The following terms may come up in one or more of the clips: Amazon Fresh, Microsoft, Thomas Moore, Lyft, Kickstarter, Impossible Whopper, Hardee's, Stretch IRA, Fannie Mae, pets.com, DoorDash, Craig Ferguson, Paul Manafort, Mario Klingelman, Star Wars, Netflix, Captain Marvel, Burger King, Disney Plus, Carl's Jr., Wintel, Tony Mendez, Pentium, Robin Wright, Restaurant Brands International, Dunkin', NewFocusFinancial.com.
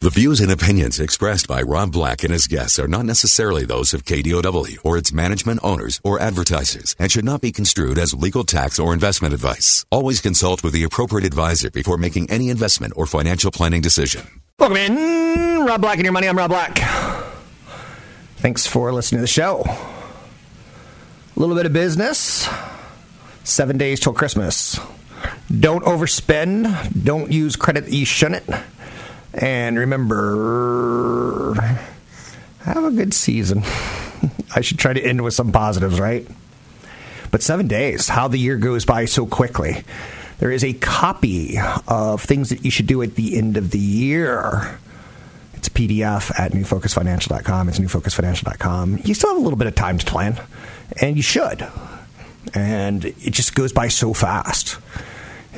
The views and opinions expressed by Rob Black and his guests are not necessarily those of KDOW or its management, owners, or advertisers and should not be construed as legal, tax, or investment advice. Always consult with the appropriate advisor before making any investment or financial planning decision. Welcome in. Rob Black and your money. I'm Rob Black. Thanks for listening to the show. A little bit of business. 7 days till Christmas. Don't overspend. Don't use credit that you shouldn't. And remember, have a good season. I should try to end with some positives, right? But 7 days, how the year goes by so quickly. There is a copy of things that you should do at the end of the year. It's PDF at NewFocusFinancial.com. It's NewFocusFinancial.com. You still have a little bit of time to plan, and you should. And it just goes by so fast.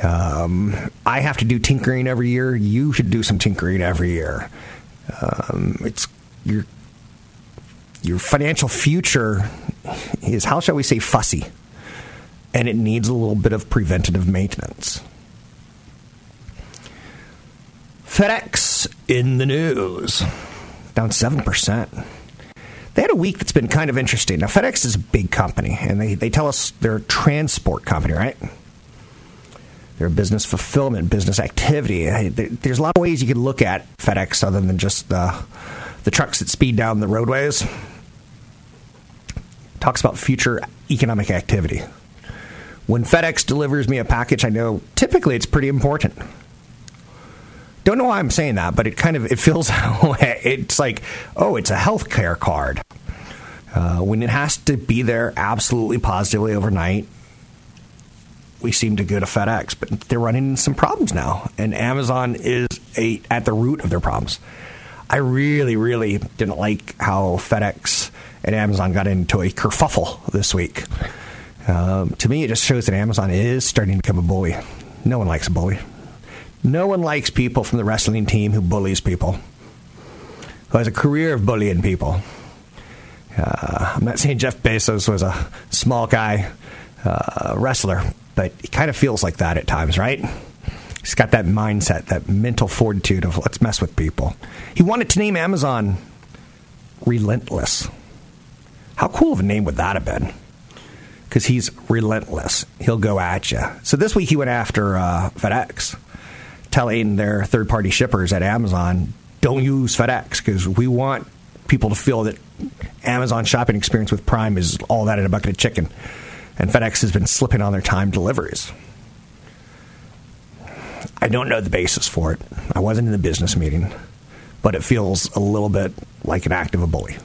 I have to do tinkering every year. You should do some tinkering every year. It's your financial future is, how shall we say, fussy, and it needs a little bit of preventative maintenance. FedEx in the news, down 7%. They had a week that's been kind of interesting. Now, FedEx is a big company, and they tell us they're a transport company, right? Their business fulfillment, business activity. There's a lot of ways you could look at FedEx other than just the trucks that speed down the roadways. Talks about future economic activity. When FedEx delivers me a package, I know typically it's pretty important. Don't know why I'm saying that, but it feels it's like, oh, it's a healthcare card. When it has to be there absolutely positively overnight, we seem to go to FedEx, but they're running into some problems now, and Amazon is at the root of their problems. I really, really didn't like how FedEx and Amazon got into a kerfuffle this week. To me, it just shows that Amazon is starting to become a bully. No one likes a bully. No one likes people from the wrestling team who bullies people, who has a career of bullying people. I'm not saying Jeff Bezos was a small guy wrestler, but it kind of feels like that at times, right? He's got that mindset, that mental fortitude of let's mess with people. He wanted to name Amazon Relentless. How cool of a name would that have been? Because he's relentless. He'll go at you. So this week he went after FedEx, telling their third-party shippers at Amazon, don't use FedEx because we want people to feel that Amazon shopping experience with Prime is all that in a bucket of chicken. And FedEx has been slipping on their time deliveries. I don't know the basis for it. I wasn't in the business meeting. But it feels a little bit like an act of a bully.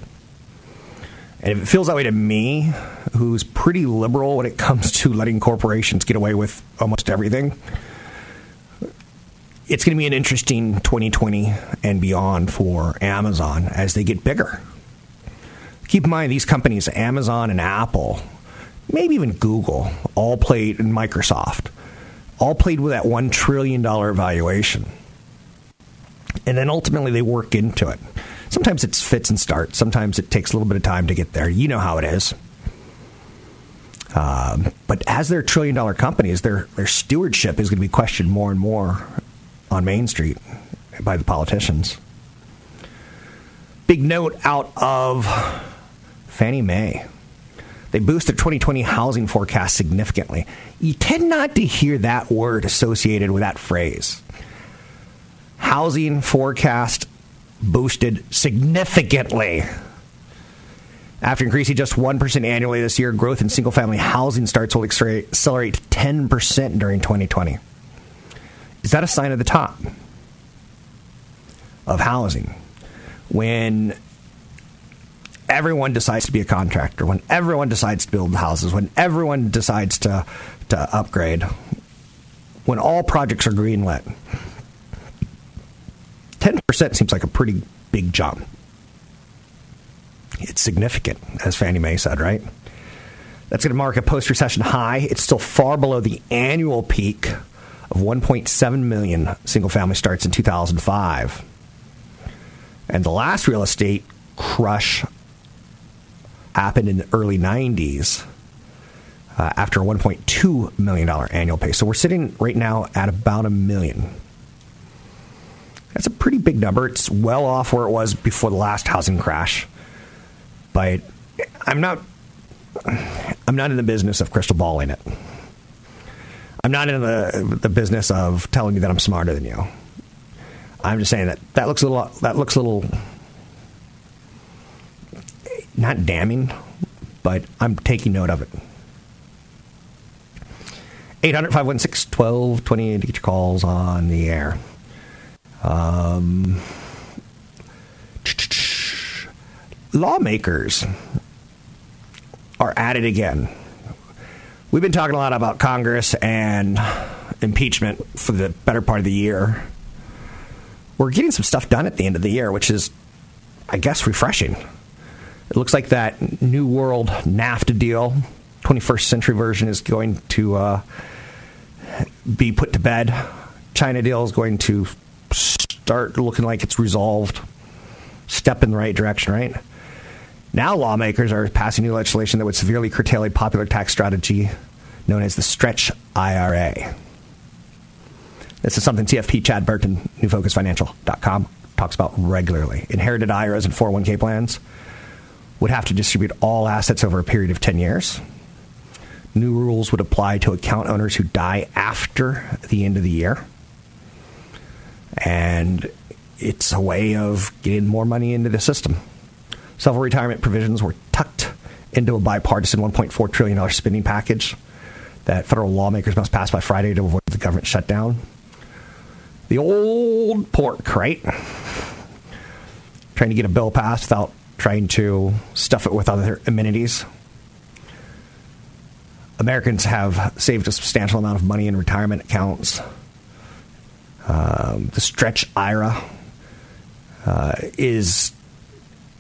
And if it feels that way to me, who's pretty liberal when it comes to letting corporations get away with almost everything, it's going to be an interesting 2020 and beyond for Amazon as they get bigger. Keep in mind, these companies, Amazon and Apple, maybe even Google, all played, and Microsoft, all played with that $1 trillion valuation. And then ultimately they work into it. Sometimes it's fits and starts. Sometimes it takes a little bit of time to get there. You know how it is. But as their trillion-dollar companies, their stewardship is going to be questioned more and more on Main Street by the politicians. Big note out of Fannie Mae. They boost their 2020 housing forecast significantly. You tend not to hear that word associated with that phrase. Housing forecast boosted significantly. After increasing just 1% annually this year, growth in single-family housing starts will accelerate 10% during 2020. Is that a sign of the top of housing? When everyone decides to be a contractor, when everyone decides to build houses, when everyone decides to upgrade, when all projects are greenlit, 10% 5% seems like a pretty big jump. It's significant, as Fannie Mae said, right? That's going to mark a post-recession high. It's still far below the annual peak of 1.7 million single-family starts in 2005. And the last real estate crush happened in the early 90s after a $1.2 million annual pace. So we're sitting right now at about a million. That's a pretty big number. It's well off where it was before the last housing crash. But I'm not in the business of crystal balling it. I'm not in the business of telling you that I'm smarter than you. I'm just saying that looks a little not damning, but I'm taking note of it. 800-516-1228 to get your calls on the air. Lawmakers are at it again. We've been talking a lot about Congress and impeachment for the better part of the year. We're getting some stuff done at the end of the year, which is, I guess, refreshing. It looks like that New World NAFTA deal, 21st century version, is going to be put to bed. China deal is going to start looking like it's resolved. Step in the right direction, right? Now lawmakers are passing new legislation that would severely curtail a popular tax strategy known as the Stretch IRA. This is something TFP Chad Burton, NewFocusFinancial.com, talks about regularly. Inherited IRAs and 401k plans would have to distribute all assets over a period of 10 years. New rules would apply to account owners who die after the end of the year. And it's a way of getting more money into the system. Several retirement provisions were tucked into a bipartisan $1.4 trillion spending package that federal lawmakers must pass by Friday to avoid the government shutdown. The old pork, right? Trying to get a bill passed without trying to stuff it with other amenities. Americans have saved a substantial amount of money in retirement accounts. The Stretch IRA is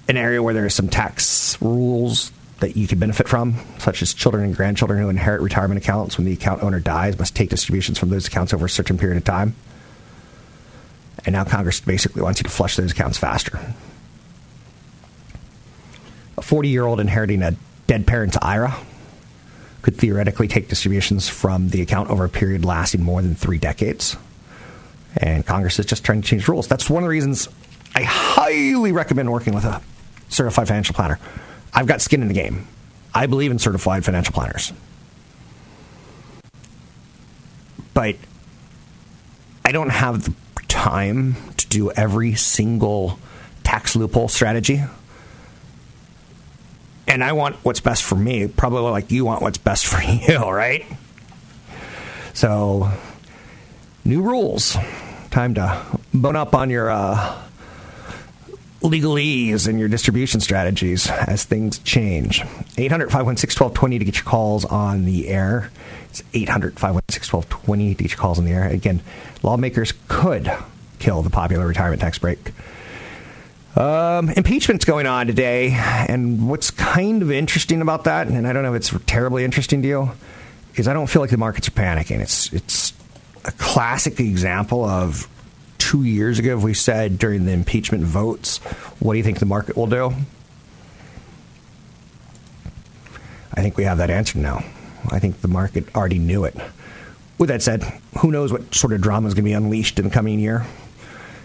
an area where there are some tax rules that you can benefit from, such as children and grandchildren who inherit retirement accounts when the account owner dies must take distributions from those accounts over a certain period of time. And now Congress basically wants you to flush those accounts faster. A 40-year-old inheriting a dead parent's IRA could theoretically take distributions from the account over a period lasting more than 3 decades. And Congress is just trying to change rules. That's one of the reasons I highly recommend working with a certified financial planner. I've got skin in the game. I believe in certified financial planners. But I don't have the time to do every single tax loophole strategy. And I want what's best for me, probably like you want what's best for you, right? So, new rules. Time to bone up on your legalese and your distribution strategies as things change. 800-516-1220 to get your calls on the air. It's 800-516-1220 to get your calls on the air. Again, lawmakers could kill the popular retirement tax break. Impeachment's going on today, and what's kind of interesting about that, and I don't know if it's terribly interesting to you, is I don't feel like the markets are panicking. It's a classic example of 2 years ago, if we said during the impeachment votes, what do you think the market will do? I think we have that answer now. I think the market already knew it. With that said, who knows what sort of drama is going to be unleashed in the coming year?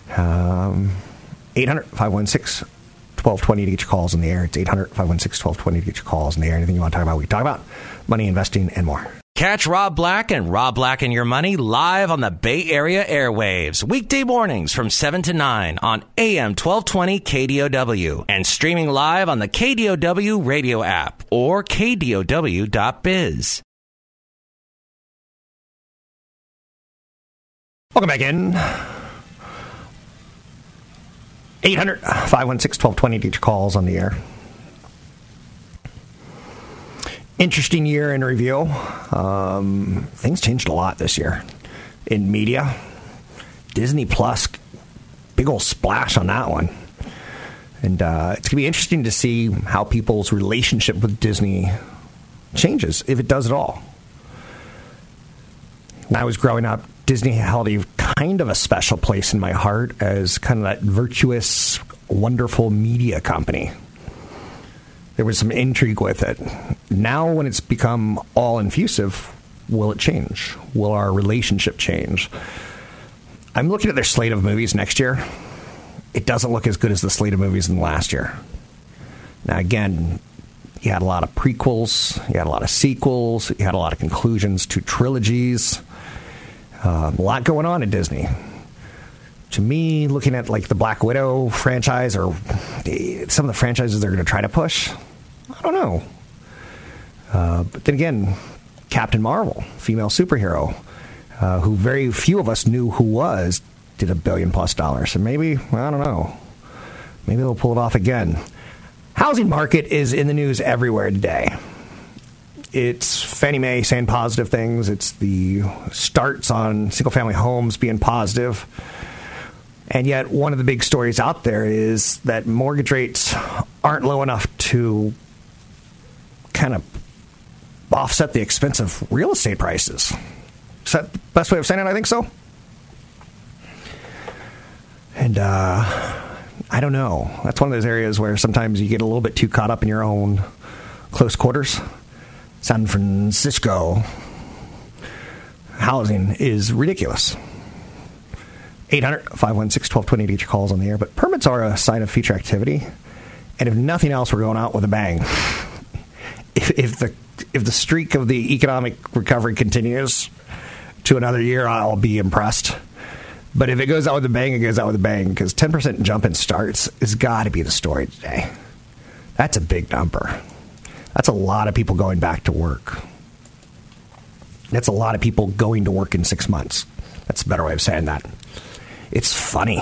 800-516-1220 to get your calls in the air. It's 800-516-1220 to get your calls in the air. Anything you want to talk about, we can talk about money, investing, and more. Catch Rob Black and Rob Black and Your Money live on the Bay Area airwaves, weekday mornings from 7 to 9 on AM 1220 KDOW and streaming live on the KDOW radio app or KDOW.biz. Welcome back in. 800-516-1220 to get your calls on the air. Interesting year in review. Things changed a lot this year in media. Disney Plus big old splash on that one. And it's going to be interesting to see how people's relationship with Disney changes, if it does at all. When I was growing up, Disney held a kind of a special place in my heart as kind of that virtuous, wonderful media company. There was some intrigue with it. Now, when it's become all-infusive, will it change? Will our relationship change? I'm looking at their slate of movies next year. It doesn't look as good as the slate of movies in last year. Now, again, you had a lot of prequels, you had a lot of sequels, you had a lot of conclusions to trilogies. A lot going on at Disney. To me, looking at like the Black Widow franchise or some of the franchises they're going to try to push, I don't know. But then again, Captain Marvel, female superhero, who very few of us knew who was, did $1 billion+. So maybe, I don't know, maybe they'll pull it off again. Housing market is in the news everywhere today. It's Fannie Mae saying positive things. It's the starts on single-family homes being positive. And yet, one of the big stories out there is that mortgage rates aren't low enough to kind of offset the expense of real estate prices. Is that the best way of saying it? I think so. And I don't know. That's one of those areas where sometimes you get a little bit too caught up in your own close quarters. San Francisco housing is ridiculous. 800-516-1220 to get your calls on the air. But permits are a sign of future activity. And if nothing else, we're going out with a bang. If the streak of the economic recovery continues to another year, I'll be impressed. But if it goes out with a bang, it goes out with a bang. Because 10% jump in starts has got to be the story today. That's a big number. That's a lot of people going back to work. That's a lot of people going to work in 6 months. That's a better way of saying that. It's funny.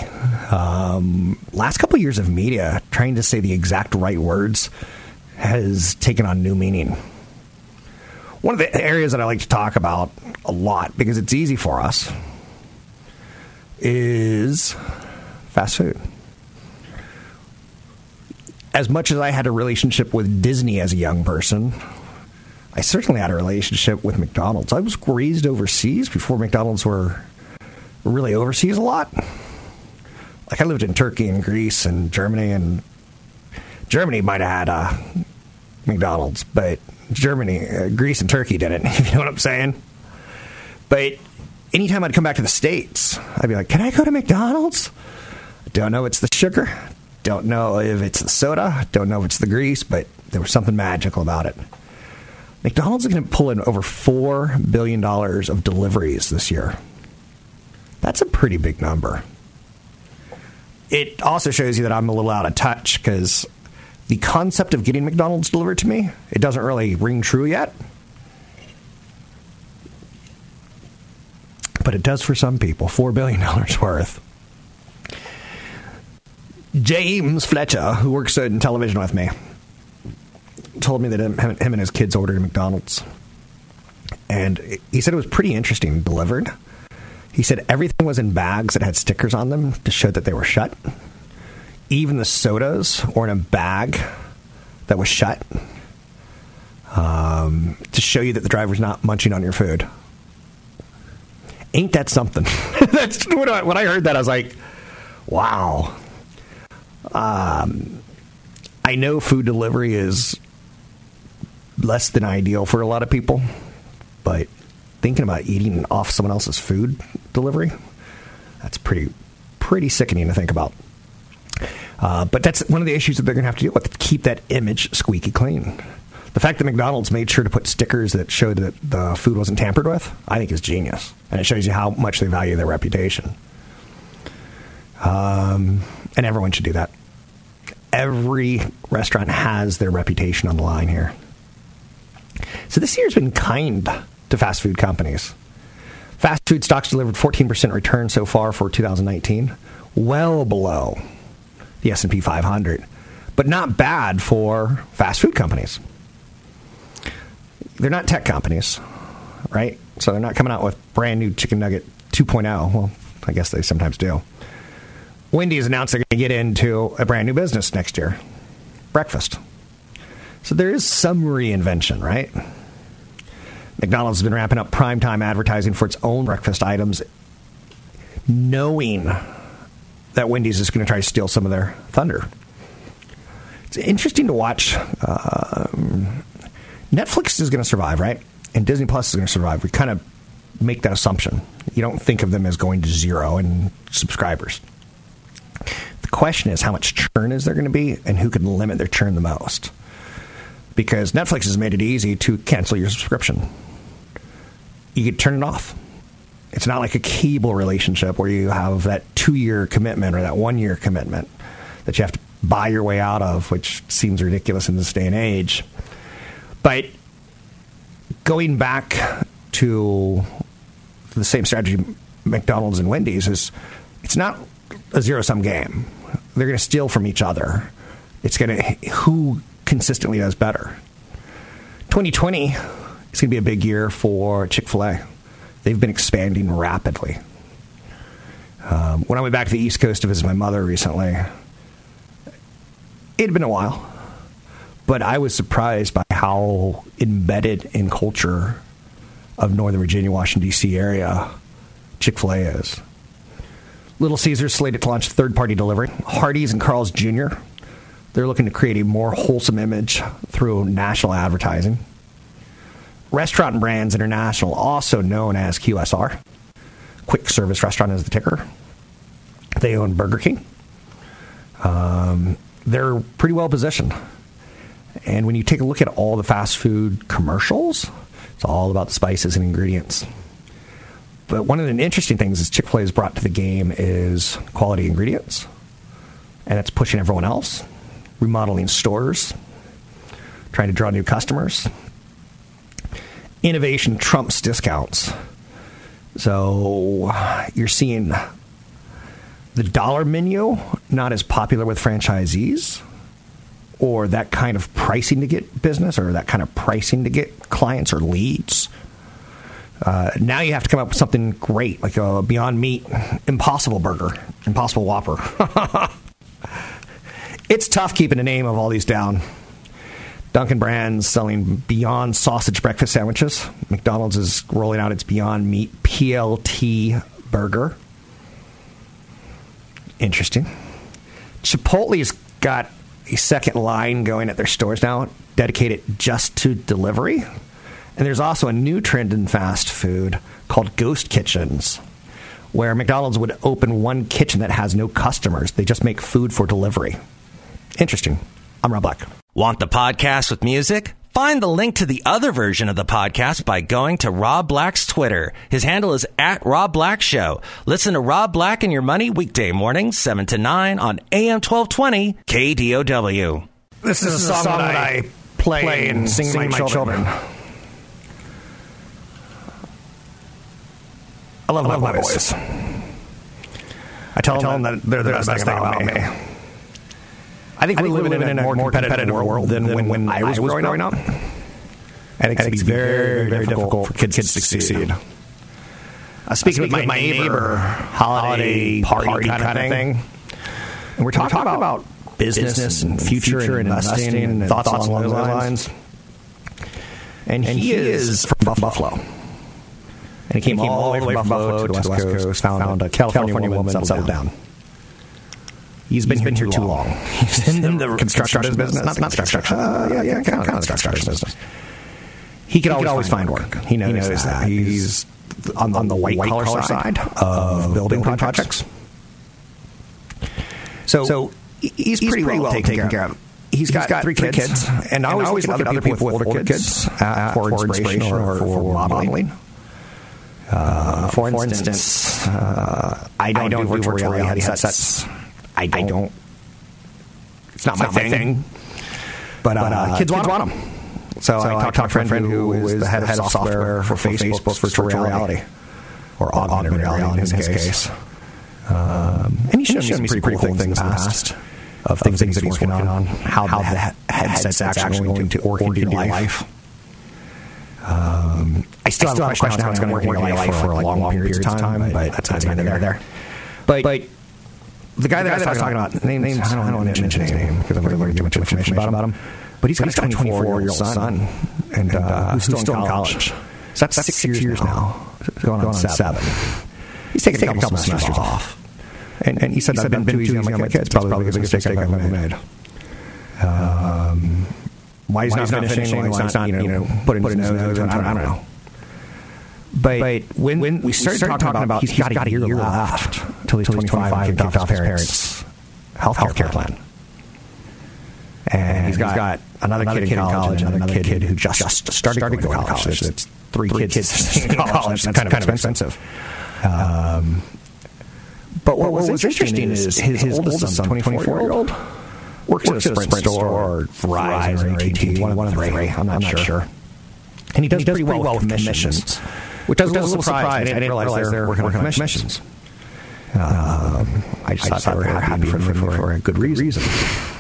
Last couple of years of media, trying to say the exact right words has taken on new meaning. One of the areas that I like to talk about a lot, because it's easy for us, is fast food. As much as I had a relationship with Disney as a young person, I certainly had a relationship with McDonald's. I was raised overseas before McDonald's were really overseas a lot. Like, I lived in Turkey and Greece and Germany, and Germany might have had McDonald's, but Greece and Turkey didn't, if you know what I'm saying. But anytime I'd come back to the States, I'd be like, can I go to McDonald's? I don't know, it's the sugar. Don't know if it's the soda. Don't know if it's the grease, but there was something magical about it. McDonald's is going to pull in over $4 billion of deliveries this year. That's a pretty big number. It also shows you that I'm a little out of touch because the concept of getting McDonald's delivered to me, it doesn't really ring true yet. But it does for some people, $4 billion worth. James Fletcher, who works in television with me, told me that him and his kids ordered at McDonald's. And he said it was pretty interesting delivered. He said everything was in bags that had stickers on them to show that they were shut. Even the sodas were in a bag that was shut to show you that the driver's not munching on your food. Ain't that something? That's when I heard that, I was like, wow. I know food delivery is less than ideal for a lot of people, but thinking about eating off someone else's food delivery, that's pretty sickening to think about. But that's one of the issues that they're going to have to deal with, to keep that image squeaky clean. The fact that McDonald's made sure to put stickers that showed that the food wasn't tampered with, I think is genius. And it shows you how much they value their reputation. And everyone should do that. Every restaurant has their reputation on the line here. So this year's been kind to fast food companies. Fast food stocks delivered 14% return so far for 2019, well below the S&P 500, but not bad for fast food companies. They're not tech companies, right? So they're not coming out with brand new chicken nugget 2.0. Well, I guess they sometimes do. Wendy's announced they're going to get into a brand new business next year. Breakfast. So there is some reinvention, right? McDonald's has been ramping up primetime advertising for its own breakfast items, knowing that Wendy's is going to try to steal some of their thunder. It's interesting to watch. Netflix is going to survive, right? And Disney Plus is going to survive. We kind of make that assumption. You don't think of them as going to zero in subscribers. The question is, how much churn is there going to be, and who can limit their churn the most? Because Netflix has made it easy to cancel your subscription. You can turn it off. It's not like a cable relationship where you have that 2-year commitment or that 1-year commitment that you have to buy your way out of, which seems ridiculous in this day and age. But going back to the same strategy McDonald's and Wendy's is, it's not a zero-sum game. They're going to steal from each other. It's going to, who consistently does better. 2020 is going to be a big year for Chick-fil-A. They've been expanding rapidly. When I went back to the East Coast to visit my mother recently, it had been a while, but I was surprised by how embedded in culture of Northern Virginia, Washington, D.C. area Chick-fil-A is. Little Caesars slated to launch third-party delivery. Hardee's and Carl's Jr., they're looking to create a more wholesome image through national advertising. Restaurant Brands International, also known as QSR. Quick Service Restaurant is the ticker. They own Burger King. They're pretty well positioned. And when you take a look at all the fast food commercials, it's all about spices and ingredients. But one of the interesting things is Chick-fil-A has brought to the game is quality ingredients. And it's pushing everyone else. Remodeling stores. Trying to draw new customers. Innovation trumps discounts. So you're seeing the dollar menu not as popular with franchisees, or that kind of pricing to get business, or that kind of pricing to get clients or leads. Now you have to come up with something great, like a Beyond Meat Impossible Burger, Impossible Whopper. It's tough keeping the name of all these down. Dunkin' Brands selling Beyond Sausage Breakfast Sandwiches. McDonald's is rolling out its Beyond Meat PLT Burger. Interesting. Chipotle's got a second line going at their stores now, dedicated just to delivery. And there's also a new trend in fast food called ghost kitchens, where McDonald's would open one kitchen that has no customers. They just make food for delivery. Interesting. I'm Rob Black. Want the podcast with music? Find the link to the other version of the podcast by going to Rob Black's Twitter. His handle is @RobBlackShow. Listen to Rob Black and Your Money weekday mornings, 7 to 9 on AM 1220 KDOW. This is a song that I play and sing to my children. I love my boys. I tell them that they're the best thing about me. I think we're living in a more competitive world than when I was growing up. And it's very, very difficult for kids to succeed. Speaking of my neighbor, holiday party kind of thing, and we're talking about business and future and investing and thoughts along those lines. And he is from Buffalo. And he came all the way from Buffalo to the West Coast, found a California woman, settled down. He's been here too long. He's in the construction business. Not construction. Kind of construction business. He could always find work. He knows that. He's on the white-collar side of building projects. So he's pretty well taken care of. He's got three kids. And I always look at other people with older kids for inspiration or for modeling. For instance, I don't do virtual reality headsets. I don't. It's not my thing. But kids want them. So I talked to a friend who is the head of software for Facebook's virtual reality. Or augmented reality in his case. And he showed me some pretty cool things in the past. Of things that he's working on. How the headset's actually going to work into your life. I still have a question how it's going to work in your life for a long period of time. But that's neither there. But The guy that I was talking about, names, I don't want to mention his name because I'm going to learn too much information about him. But he's got a 24-year-old son who's still in college. So that's 6 years now, going on 7. He's taking a couple semesters off. And he said, I've been too easy on my kids. Probably the biggest mistake I've ever made. Why he's not finishing, why he's not, put in his nose, I don't know. But when we started talking about he's got a year left until he's 25 and kicked off his parents' healthcare plan. And he's got another kid in college and another kid who just started going to college. That's three kids in college. That's kind of expensive. But what was interesting is his oldest son, 24-year-old, works at a Sprint store or Verizon or AT&T, one of the three. I'm not sure. And he does pretty well with commissions, which does a little surprise. I didn't realize they're working on commissions. I just thought they were happy for a good reason.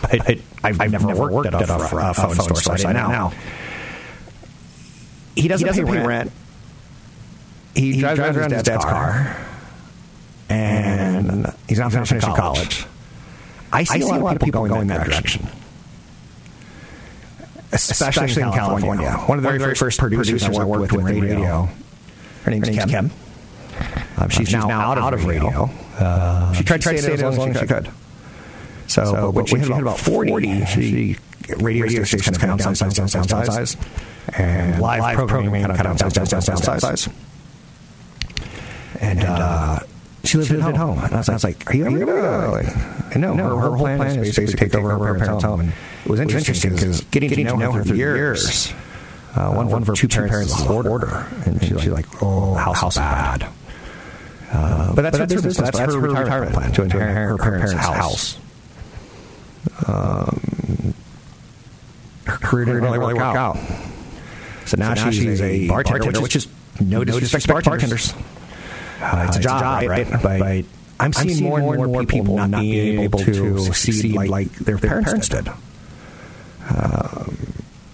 But I've never worked at a phone store, so I don't know. He doesn't pay rent. He drives around his dad's car. And he's not finishing college. I see a lot of people going that direction. Especially in California. One of the very first producers I worked with in radio, her name's Kim. She's now out of radio. She tried to stay there as long as she could. So when she hit about 40, radio stations cut down size. And live programming cut down size. And she lived at home. And I was like, are you ever going to... No, her whole plan is basically to take over her parents' home. And it was interesting because getting to know her through years, one of her two parents was order. And she's like, oh, house bad. But that's her business. That's her retirement plan, to inherit her parents' house. Her career didn't really work out. So now she's a bartender, which is no disrespect to bartenders. It's a job, right? But I'm seeing more and more people not being able to succeed like their parents did.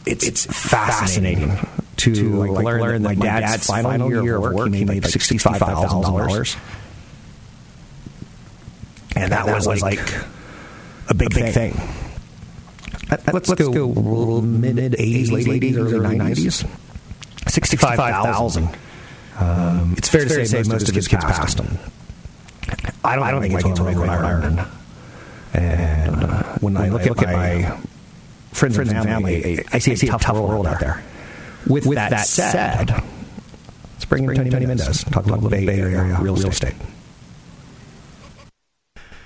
It's fascinating to learn that my dad's final year of work, he made $65,000. And that was like a big thing. Let's go mid-80s, late 80s, early 90s. $65,000. It's fair to say most of his kids passed him. I don't think it's one what I earned. And when I look at my friends and family, I see a tough world out there. With that said, let's bring in Tony Mendez. Talk about the Bay Area real estate.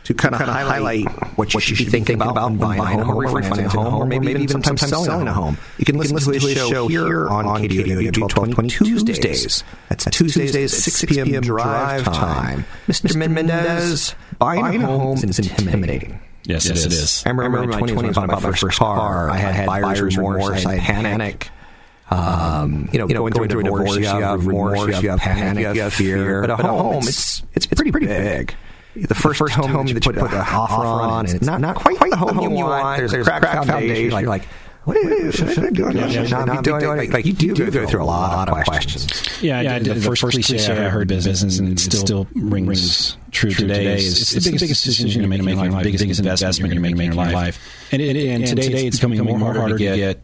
To kind of highlight what you should be thinking about when buying a home or refinancing a home or maybe even sometimes selling a home. You can listen to his show here on KDOW 1220 Tuesdays. That's Tuesdays at 6 p.m. drive time. Mr. Mendez, buying a home is intimidating. Yes, it is. I remember in my 20s when I bought my first car, I had buyer's remorse, I had panic. Going through a divorce, you have remorse, you have panic, you have fear. But a home, it's pretty big. The first home that you put an offer on, and it's not quite the home you want. There's a crack foundation. Like, what should I do? Should I not be doing it? Like, you do go through a lot of questions. Yeah, I did. The first cliche I heard business, and it still rings true today, is it's the biggest decision you're going to make in life, the biggest investment you're going to make in your life. And today it's becoming more harder to get,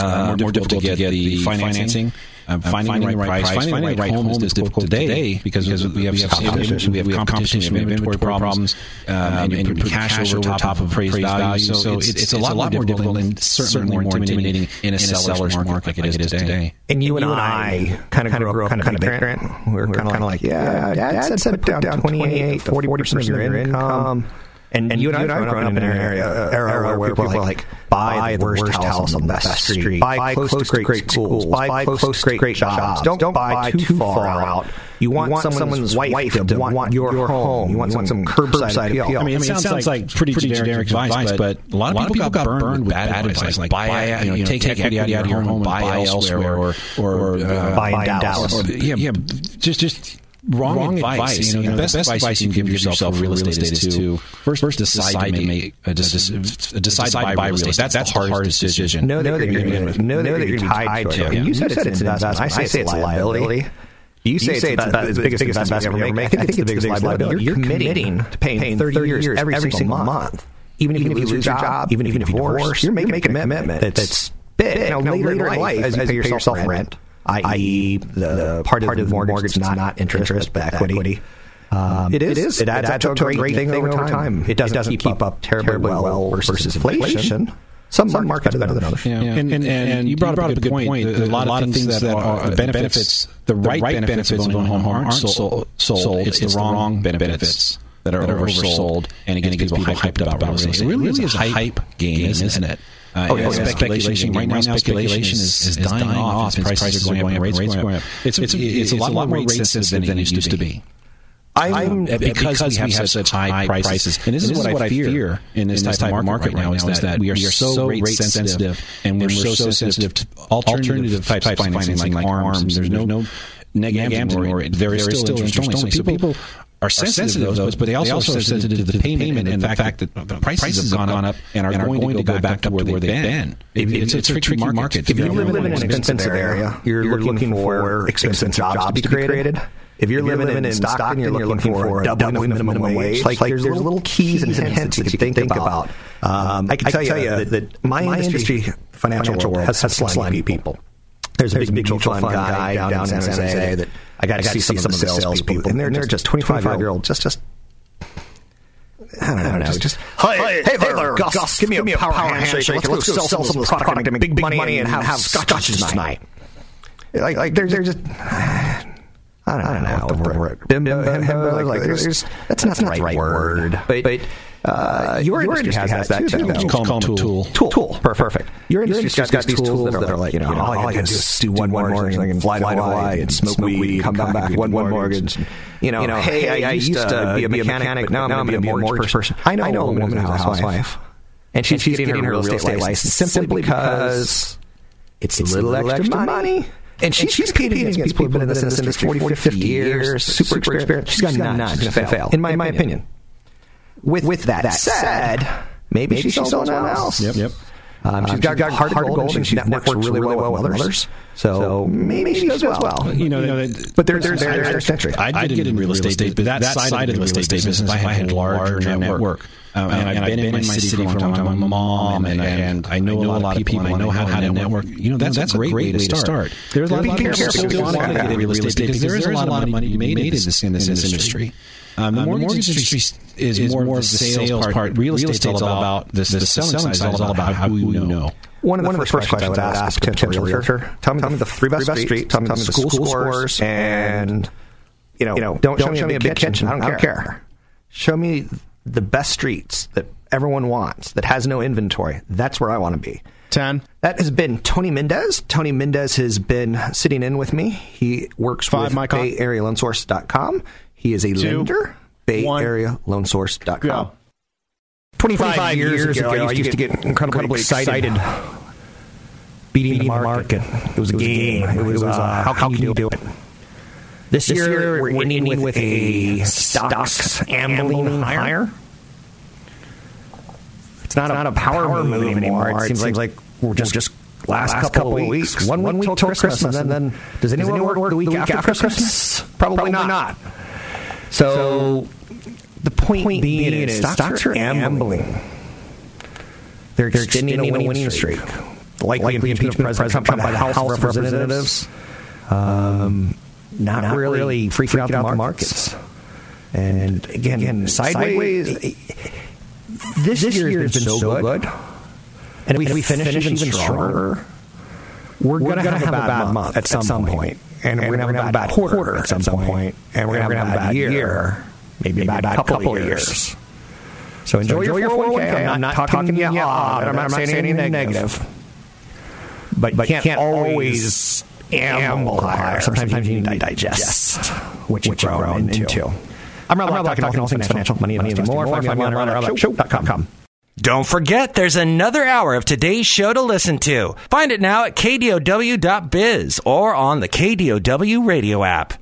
more difficult to get the financing. Finding the right price, finding the right home is difficult today because we have competition, we have inventory problems, and you're putting cash over top of appraised value. So it's a lot more difficult and certainly more intimidating in a seller's market like it is today. And you and I kind of grew up kind of ignorant. We were kind of like, yeah, Dad said put down 28, 40% of your income. And you and I have grown up in an era where people are like, buy the worst house on the best street, buy close to great schools, buy close to great jobs, don't buy too far out. You want someone's wife to want your home. You want some curbside appeal. I mean, it sounds like pretty generic advice, but a lot of people got burned with bad advice, like buy, take equity out of your home and buy elsewhere, or buy in Dallas. Yeah, just... Wrong advice. The best advice you can give yourself for real estate is to first decide to make decide to buy real estate. That's the hardest decision. Know that you're tied to it. And you said it's an investment. I say it's a liability. You say it's the biggest investment you ever make. I think it's the biggest liability. You're committing to paying 30 years every single month. Even if you lose your job, even if you divorce, you're making a commitment that's big. Now, later in life, as you pay yourself rent, i.e. the part of the mortgage that's not interest, but equity. It is. It adds up to a great thing over time. It doesn't keep up terribly well versus inflation. Some markets are better than others. Yeah. And you brought up a good point. A lot of things that are the benefits, the right benefits of owning a home aren't sold. It's the wrong benefits that are oversold, and again, it gets people hyped up about real estate. It really is a hype game, isn't it? Speculation. Right now, speculation is dying off. Prices are going up, rates are going up. It's a lot more rate sensitive than it used to be. Because we have such high prices. And this is what I fear in this type of market right now is that we are so rate sensitive and we're so sensitive to alternative types of financing like ARMs. There's no neg-AMs or there is still interest only. So people are sensitive to those, but they also are sensitive to the payment and the fact that the prices have gone up and are going to go back up to where they've been. It's a tricky market. If you live in an expensive area, you're looking for expensive jobs to be created. If you're living in Stockton, you're looking for a doubling of minimum wage. There's little keys and hints that you think about. I can tell you that my industry, financial world, has slimy people. There's a big mutual fund guy down in San Jose that I got to see some of the salespeople, and they're just 25-year-old, just I don't know. Just hey there, Gus, give me a power handshake. Let's go sell some of this product and make big money and have scotches tonight. Like they're just. I don't know what the word. That's not the right word. But your industry has that too. You call them tool. Perfect. Your industry's got these tools that are like, all you do is do one mortgage and fly to Hawaii and smoke weed, come back, one mortgage. Hey, I used to be a mechanic. Now I'm going to be a mortgage person. I know a woman who's a housewife, and she's getting her real estate license simply because it's a little extra money. And she's competing against people who've been in this industry 40, 50 years, super experienced. She's got none. She's going to fail, in my opinion. With that said, maybe she sold someone else. Yep. She's got heart of gold, and she networks really well with others. So maybe she does well. But there's entry. I did get in real estate, but that side of the real estate business, I had a larger network. And I've been in my city for a long time. I'm a mom, and I know a lot of people, and I know how to network. That's a great way to start. There's a lot of people who want to get in real estate because there is a lot of money made in this industry. The mortgage industry is more of the sales part. Real estate's all about the selling side. It's all about how we know. One of the first questions I would ask a potential realtor, tell me the three best streets, tell me the school scores, and don't show me a big kitchen. I don't care. Show me the best streets that everyone wants, that has no inventory. That's where I want to be. 10. That has been Tony Mendez. Tony Mendez has been sitting in with me. He works with BayAreaLoanSource.com. He is a lender. BayAreaLoanSource.com. 25 years ago, I used to get incredibly excited. Beating the market. It was a game. It was how can you do it? This year, we're ending with a stocks ambling higher. It's not a power move anymore. It seems like we're just last couple of weeks. One week till Christmas, and then does anyone work the week after Christmas? Probably not. So the point being is stocks are ambling. They're extending a winning streak. Likely impeachment of President Trump by the House of Representatives. Not really freaking out the markets. And again, sideways. This year has been so good. And if we finish even stronger, we're going to have a bad month at some point. And we're going to have a bad quarter at some point. And we're going to have a bad year, maybe a bad couple of years. So enjoy your 401k. I'm not talking you off. I'm not saying anything negative. But you can't always amble higher. Sometimes you need to digest what you've grown into. I'm Rob Black, talking all things financial, money, and more. Find me online at robblackshow.com. Don't forget, there's another hour of today's show to listen to. Find it now at KDOW.biz or on the KDOW radio app.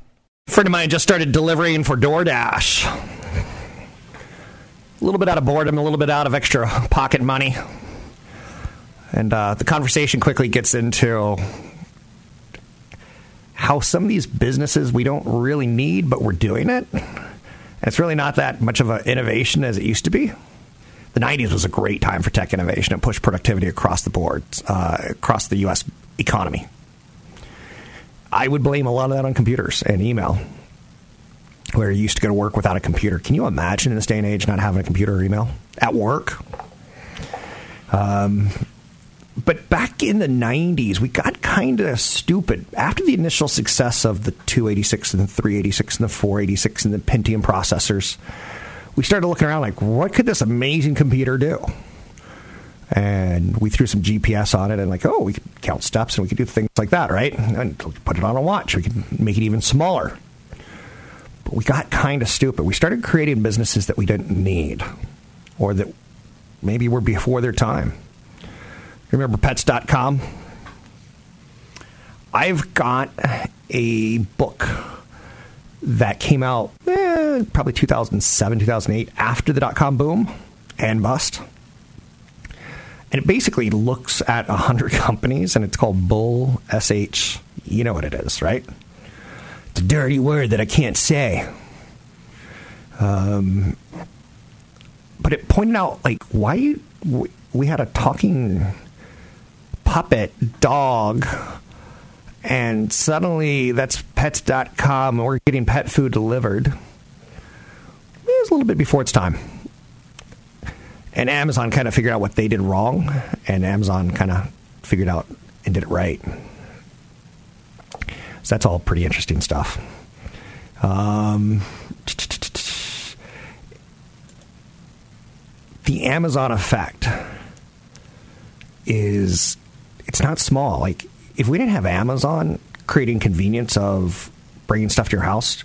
A friend of mine just started delivering for DoorDash. A little bit out of boredom, a little bit out of extra pocket money. And the conversation quickly gets into how some of these businesses we don't really need, but we're doing it. And it's really not that much of an innovation as it used to be. The 90s was a great time for tech innovation and pushed productivity across the board, across the U.S. economy. I would blame a lot of that on computers and email, where you used to go to work without a computer. Can you imagine in this day and age not having a computer or email at work? But back in the 90s, we got kind of stupid. After the initial success of the 286 and the 386 and the 486 and the Pentium processors, we started looking around like, what could this amazing computer do? And we threw some GPS on it and like, oh, we could count steps and we could do things like that, right? And put it on a watch. We could make it even smaller. But we got kind of stupid. We started creating businesses that we didn't need or that maybe were before their time. Remember pets.com? I've got a book that came out probably 2007, 2008, after the dot-com boom and bust. And it basically looks at 100 companies, and it's called Bull SH. You know what it is, right? It's a dirty word that I can't say. But it pointed out, like, why we had a talking puppet dog, and suddenly that's pets.com, and we're getting pet food delivered. It was a little bit before its time. And Amazon kind of figured out what they did wrong, and Amazon kind of figured out and did it right. So that's all pretty interesting stuff. The Amazon effect is, it's not small. Like, if we didn't have Amazon creating convenience of bringing stuff to your house,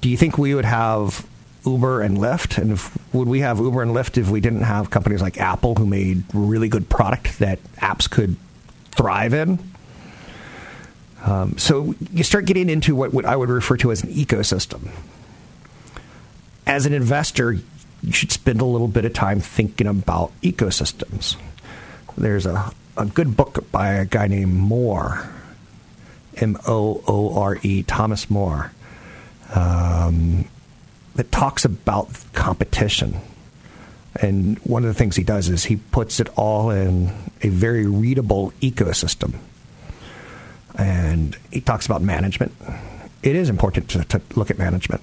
do you think we would have Uber and Lyft? And would we have Uber and Lyft if we didn't have companies like Apple who made really good product that apps could thrive in? So you start getting into what I would refer to as an ecosystem. As an investor, you should spend a little bit of time thinking about ecosystems. There's a good book by a guy named Moore, M-O-O-R-E, Thomas Moore, that talks about competition. And one of the things he does is he puts it all in a very readable ecosystem. And he talks about management. It is important to look at management.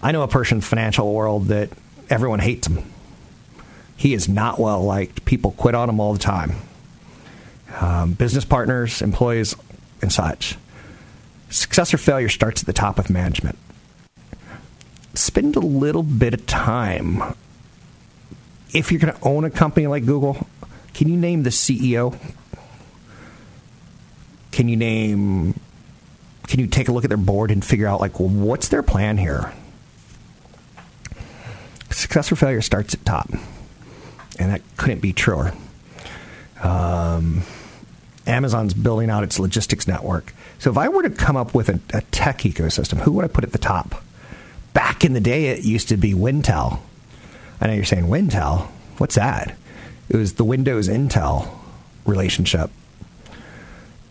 I know a person in the financial world that everyone hates him. He is not well liked. People quit on him all the time. Business partners, employees, and such. Success or failure starts at the top with management. Spend a little bit of time. If you're going to own a company like Google, can you name the CEO? Can you take a look at their board and figure out, like, well, what's their plan here? Success or failure starts at top. And that couldn't be truer. Amazon's building out its logistics network. So if I were to come up with a tech ecosystem, who would I put at the top? Back in the day, it used to be Wintel. I know you're saying, Wintel? What's that? It was the Windows-Intel relationship.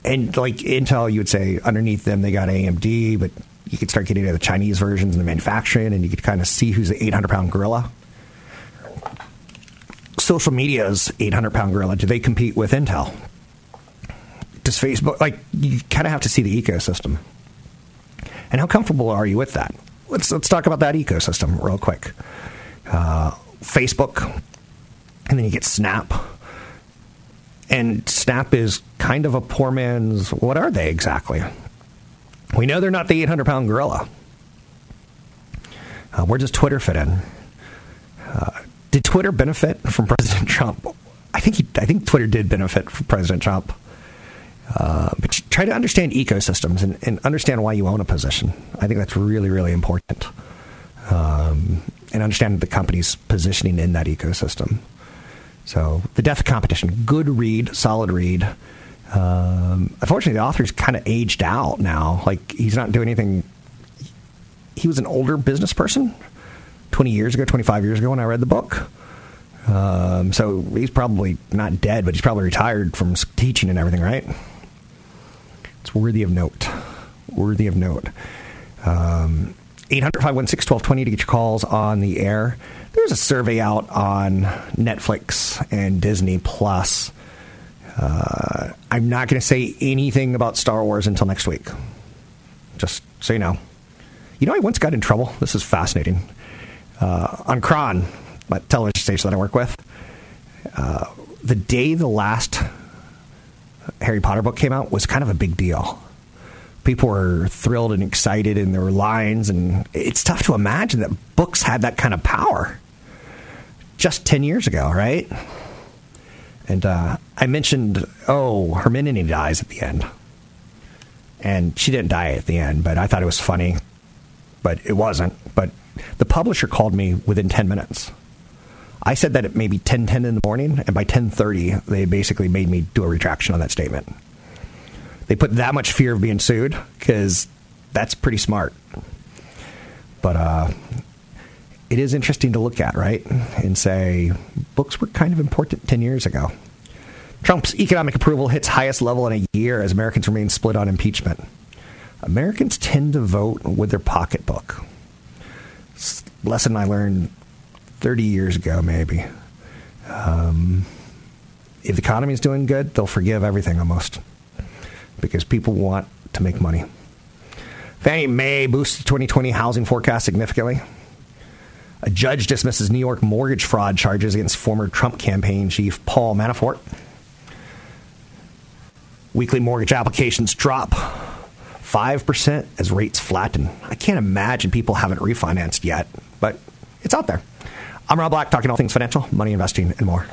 And like Intel, you would say, underneath them, they got AMD, but you could start getting into the Chinese versions and the manufacturing, and you could kind of see who's the 800-pound gorilla. Social media's 800-pound gorilla. Do they compete with Intel? Does Facebook? Like, you kind of have to see the ecosystem. And how comfortable are you with that? Let's talk about that ecosystem real quick. Facebook, and then you get Snap. And Snap is kind of a poor man's, what are they exactly? We know they're not the 800-pound gorilla. Where does Twitter fit in? Did Twitter benefit from President Trump? I think Twitter did benefit from President Trump. But try to understand ecosystems and understand why you own a position. I think that's really, really important. And understand the company's positioning in that ecosystem. So, The Death of Competition. Good read, solid read. Unfortunately, the author's kind of aged out now. Like, he's not doing anything. He was an older business person 20 years ago, 25 years ago when I read the book. So, he's probably not dead, but he's probably retired from teaching and everything, right? It's worthy of note. worthy of note. 800-516-1220 to get your calls on the air. There's a survey out on Netflix and Disney Plus. I'm not going to say anything about Star Wars until next week. Just so you know. You know, I once got in trouble. This is fascinating. On Kron, my television station that I work with, the day the last Harry Potter book came out was kind of a big deal. People were thrilled and excited, and there were lines, and it's tough to imagine that books had that kind of power just 10 years ago, right? And I mentioned, Hermione dies at the end. And she didn't die at the end, but I thought it was funny. But it wasn't. But the publisher called me within 10 minutes. I said that at maybe 10:10 in the morning, and by 10:30, they basically made me do a retraction on that statement. They put that much fear of being sued, because that's pretty smart. But it is interesting to look at, right? And say, books were kind of important 10 years ago. Trump's economic approval hits highest level in a year as Americans remain split on impeachment. Americans tend to vote with their pocketbook. It's a lesson I learned 30 years ago, maybe. If the economy is doing good, they'll forgive everything almost, because people want to make money. Fannie Mae boosts the 2020 housing forecast significantly. A judge dismisses New York mortgage fraud charges against former Trump campaign chief Paul Manafort. Weekly mortgage applications drop 5% as rates flatten. I can't imagine people haven't refinanced yet, but it's out there. I'm Rob Black, talking all things financial, money, investing, and more.